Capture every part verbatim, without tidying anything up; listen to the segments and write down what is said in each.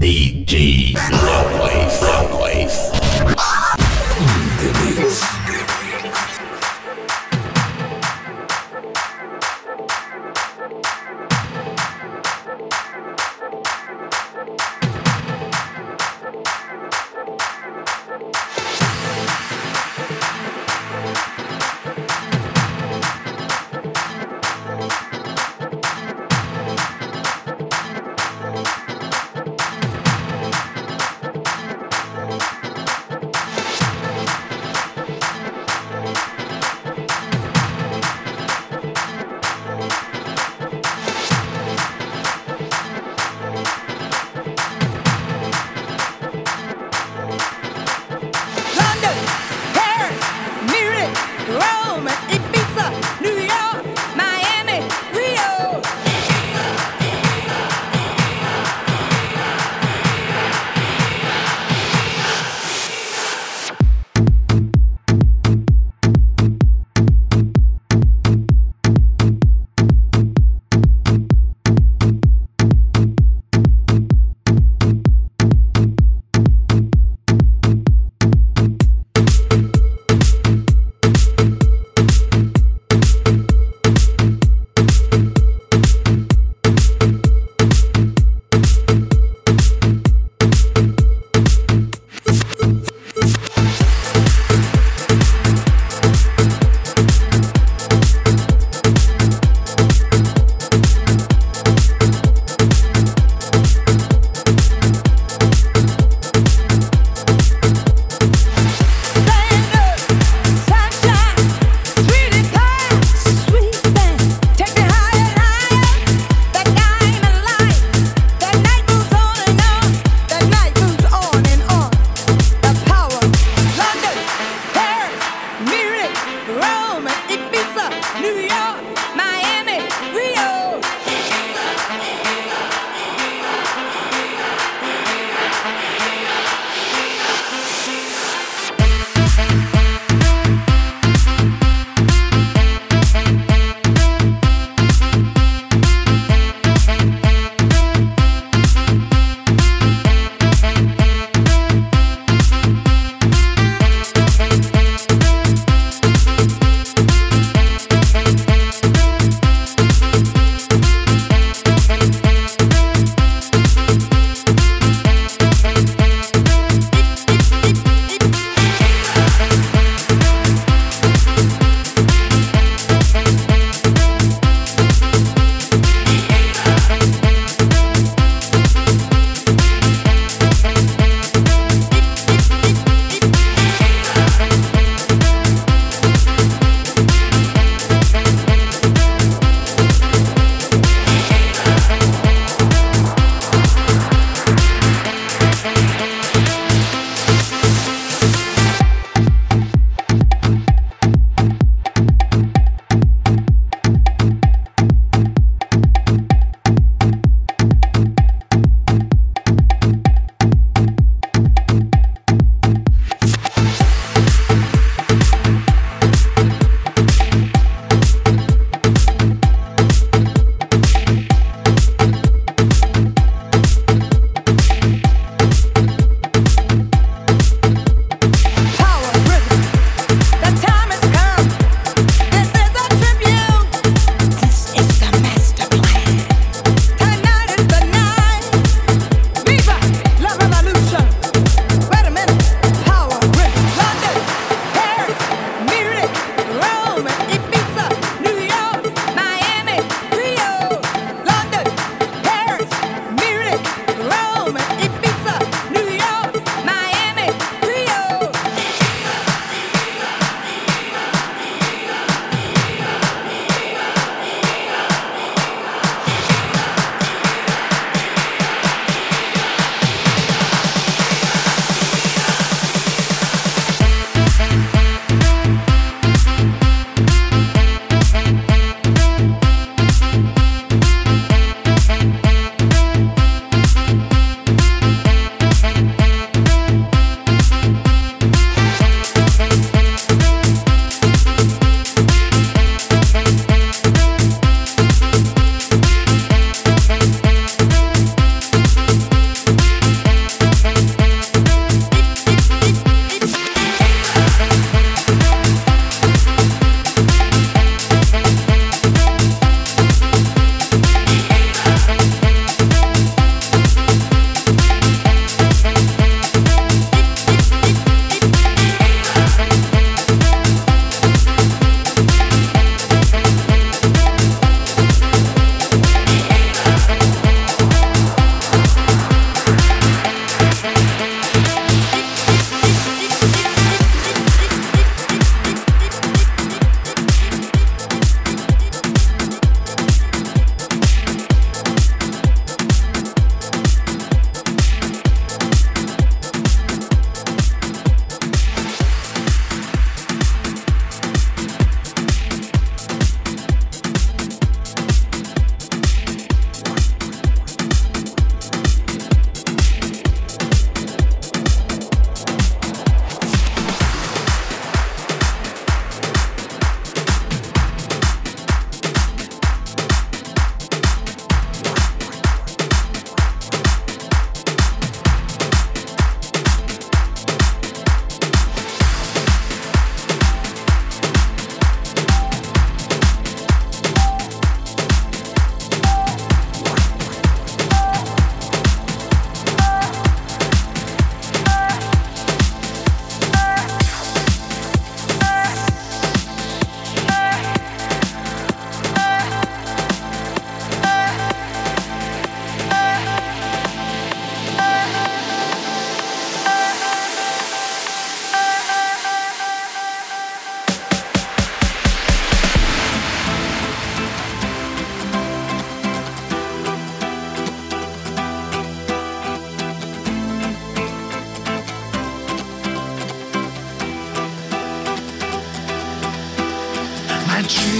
D J Leo Noise, Leo Noise.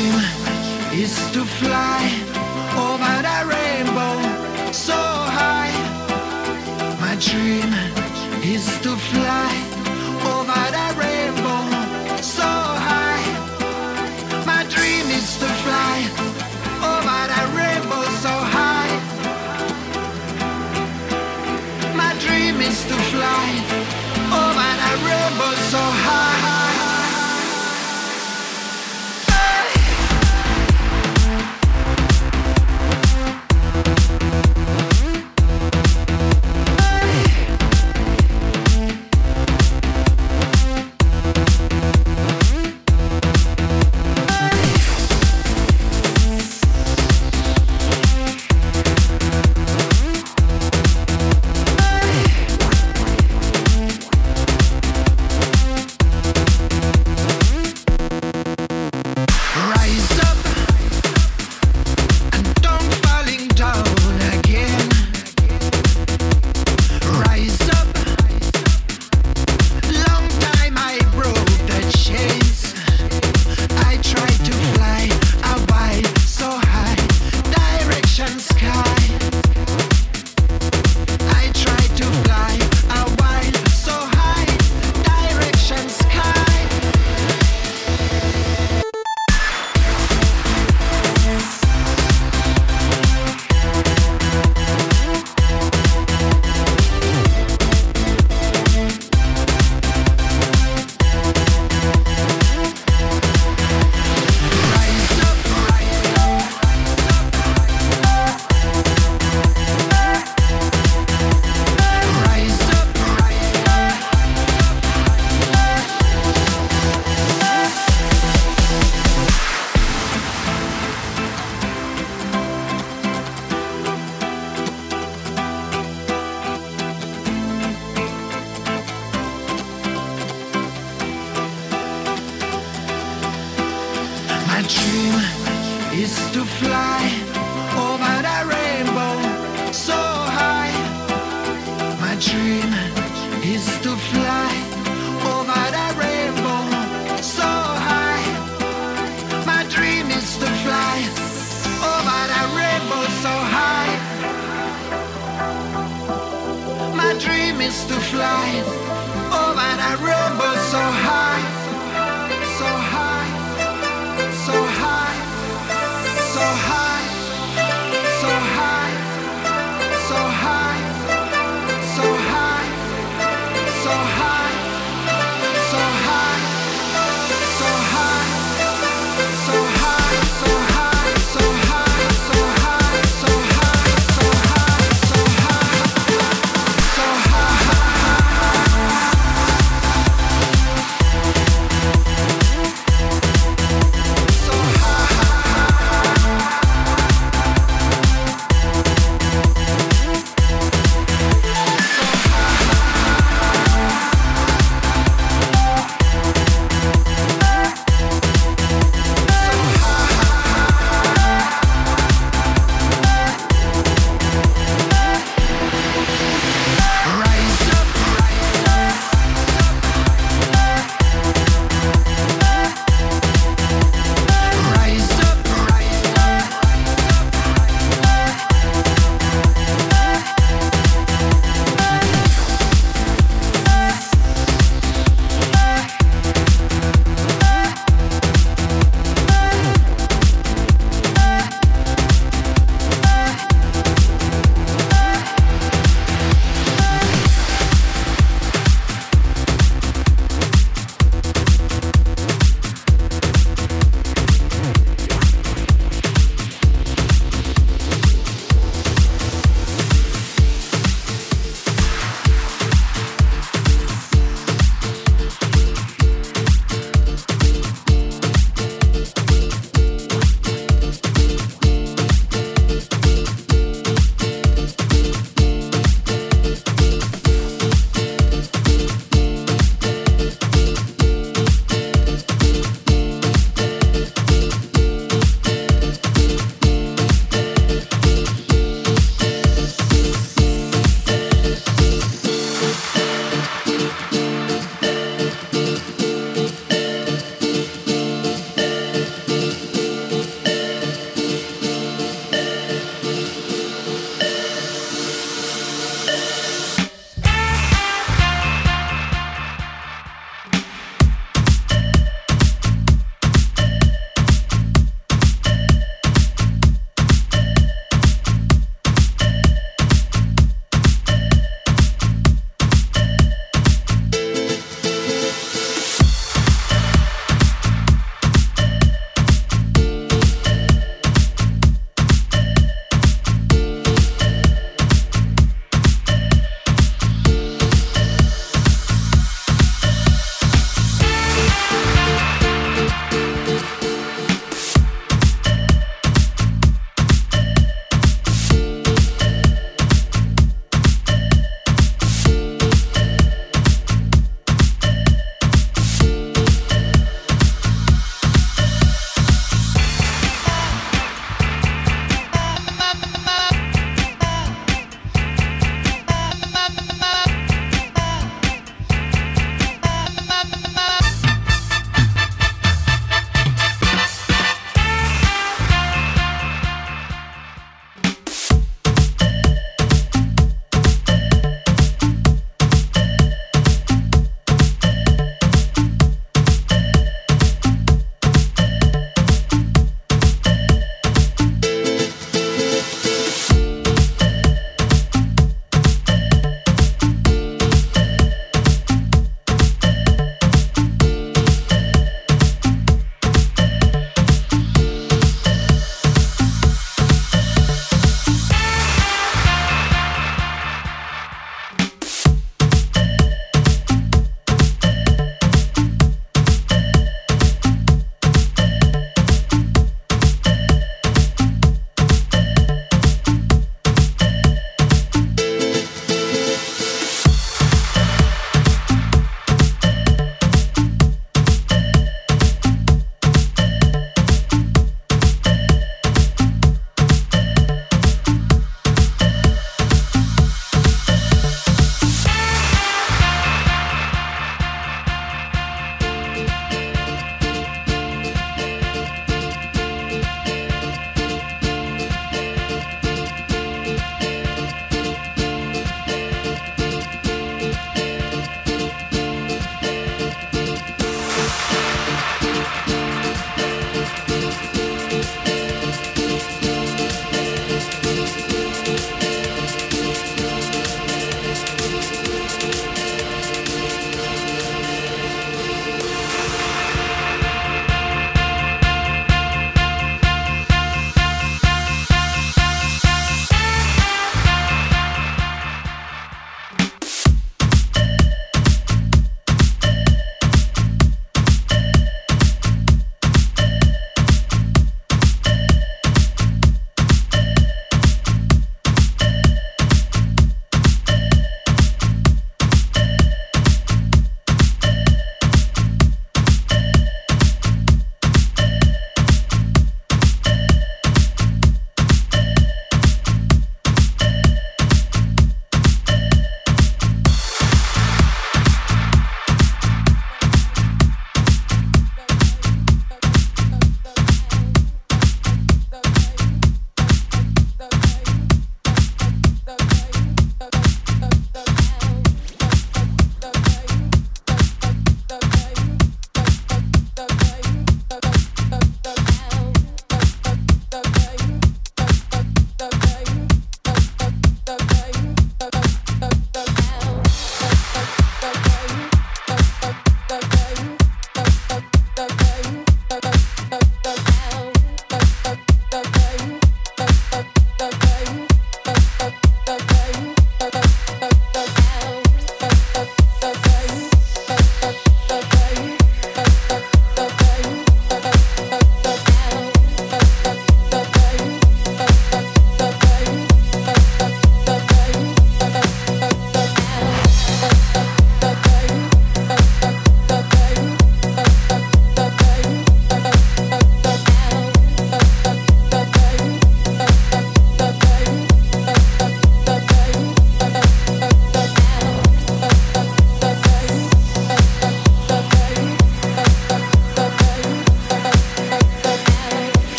dream is to fly over the rainbow so high. My dream is to fly over the rainbow so high. My dream is to fly over the rainbow so high. My dream is to fly over the rainbow so high. So high.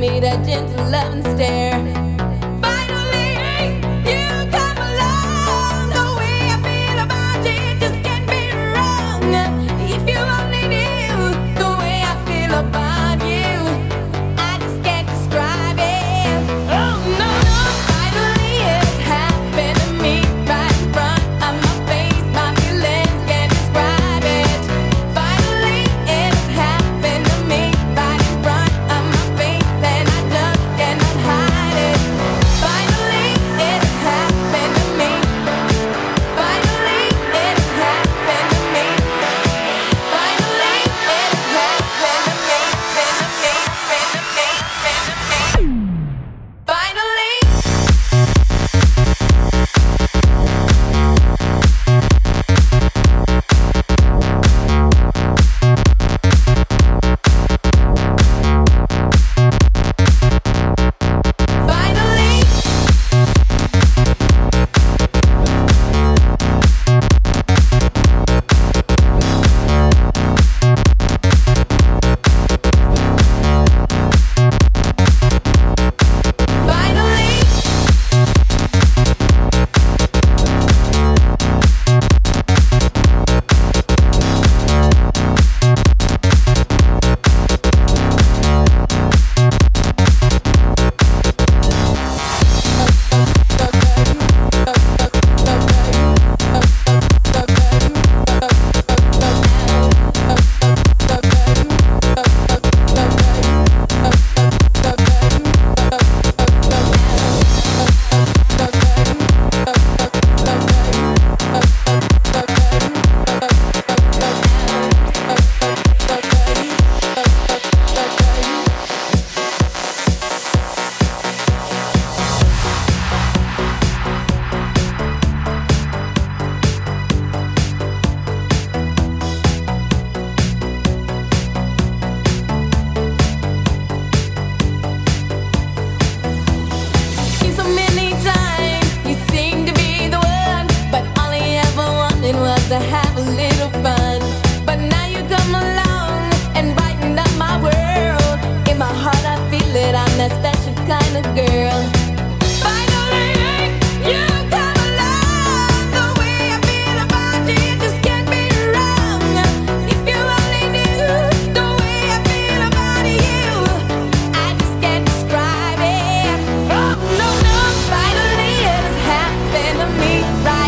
me right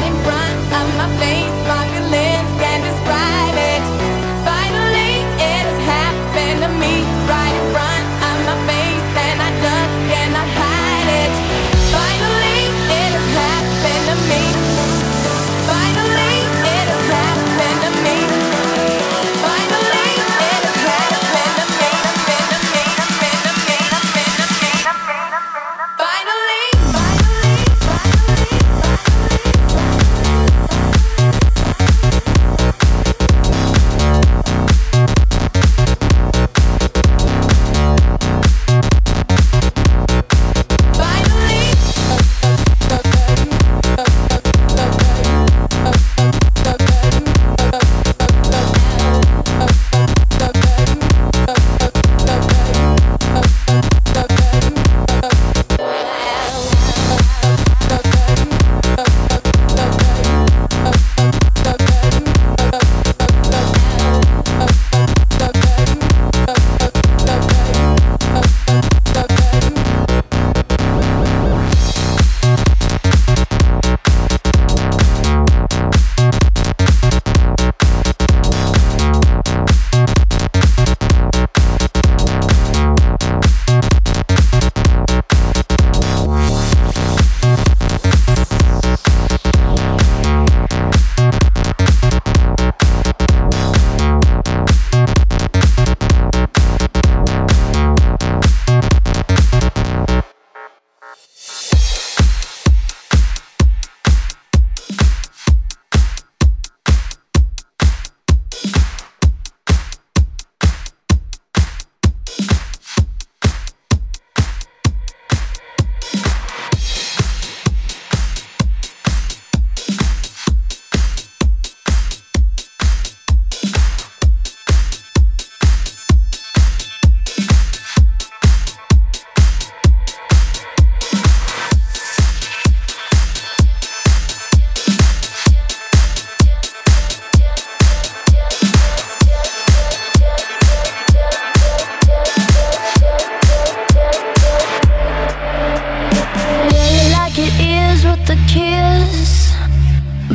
in front of my face, and I just cannot hide it.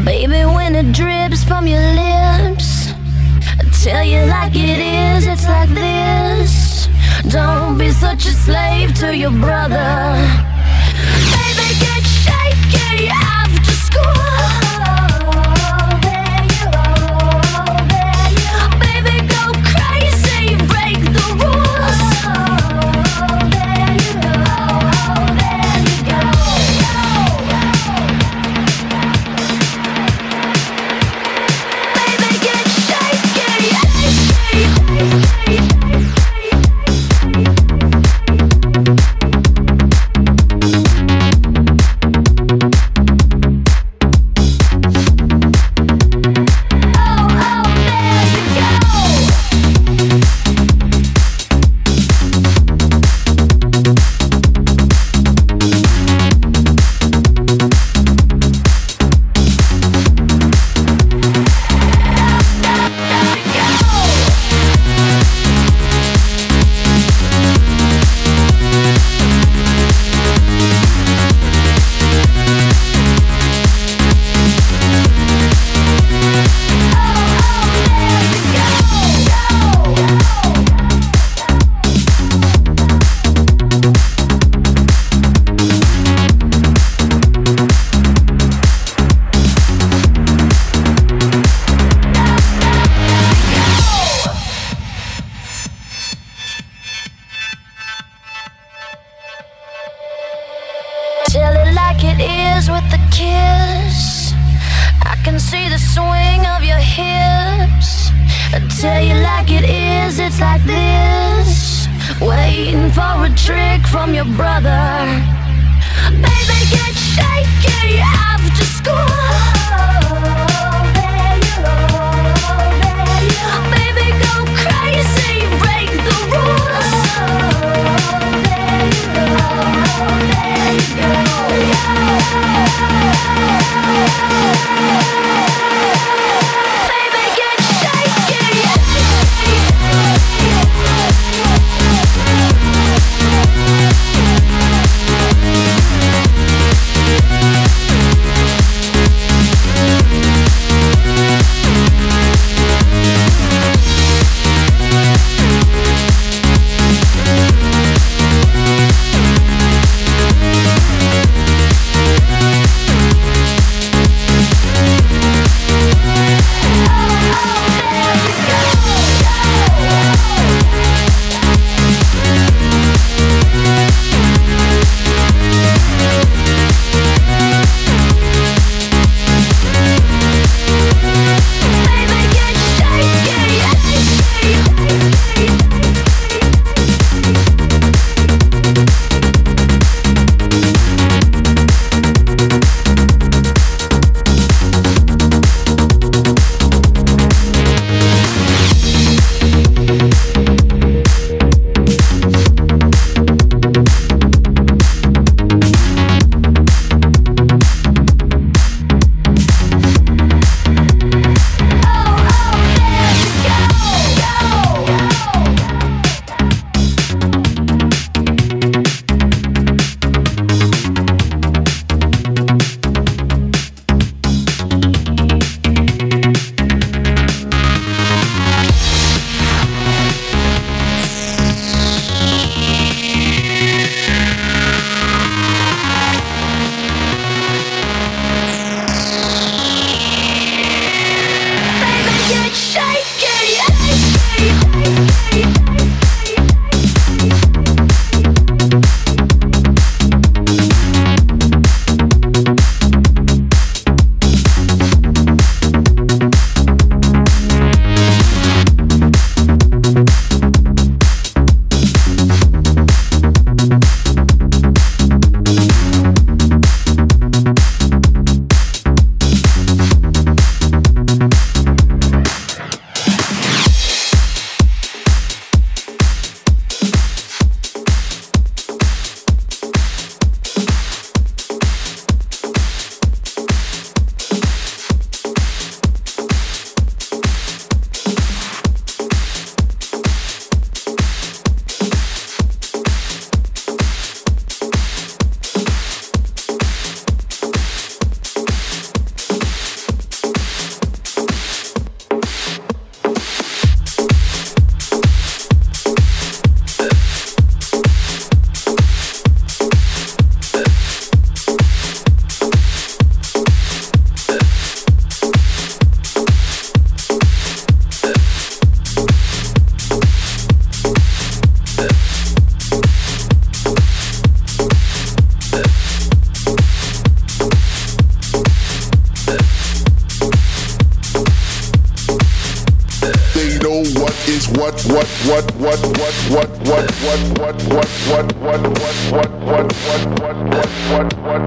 Baby, when it drips from your lips, I tell you like it is, it's like this. Don't be such a slave to your brother. Baby, get shaky after school. what what what what what what what what what what what what what what what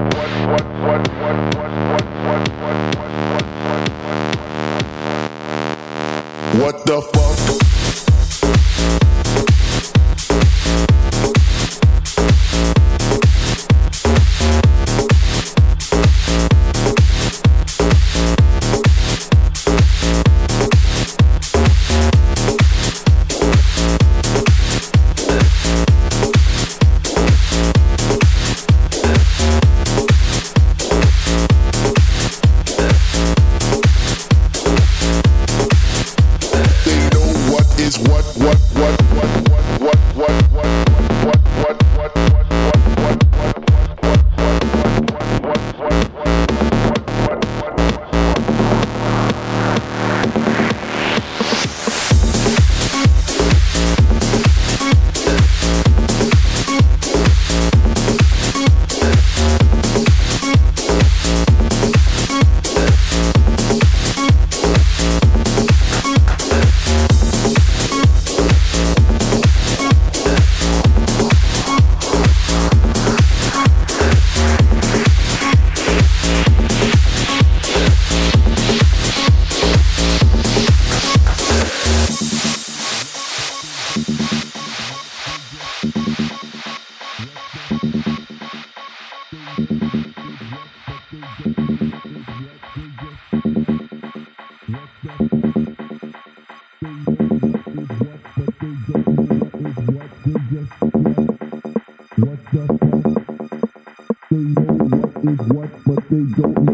what the fuck. What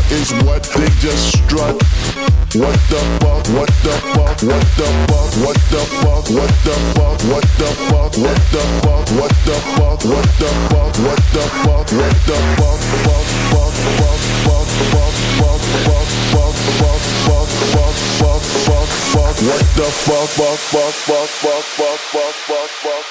the fuck, fuck, fuck, fuck, fuck, fuck, fuck, fuck,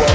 fuck.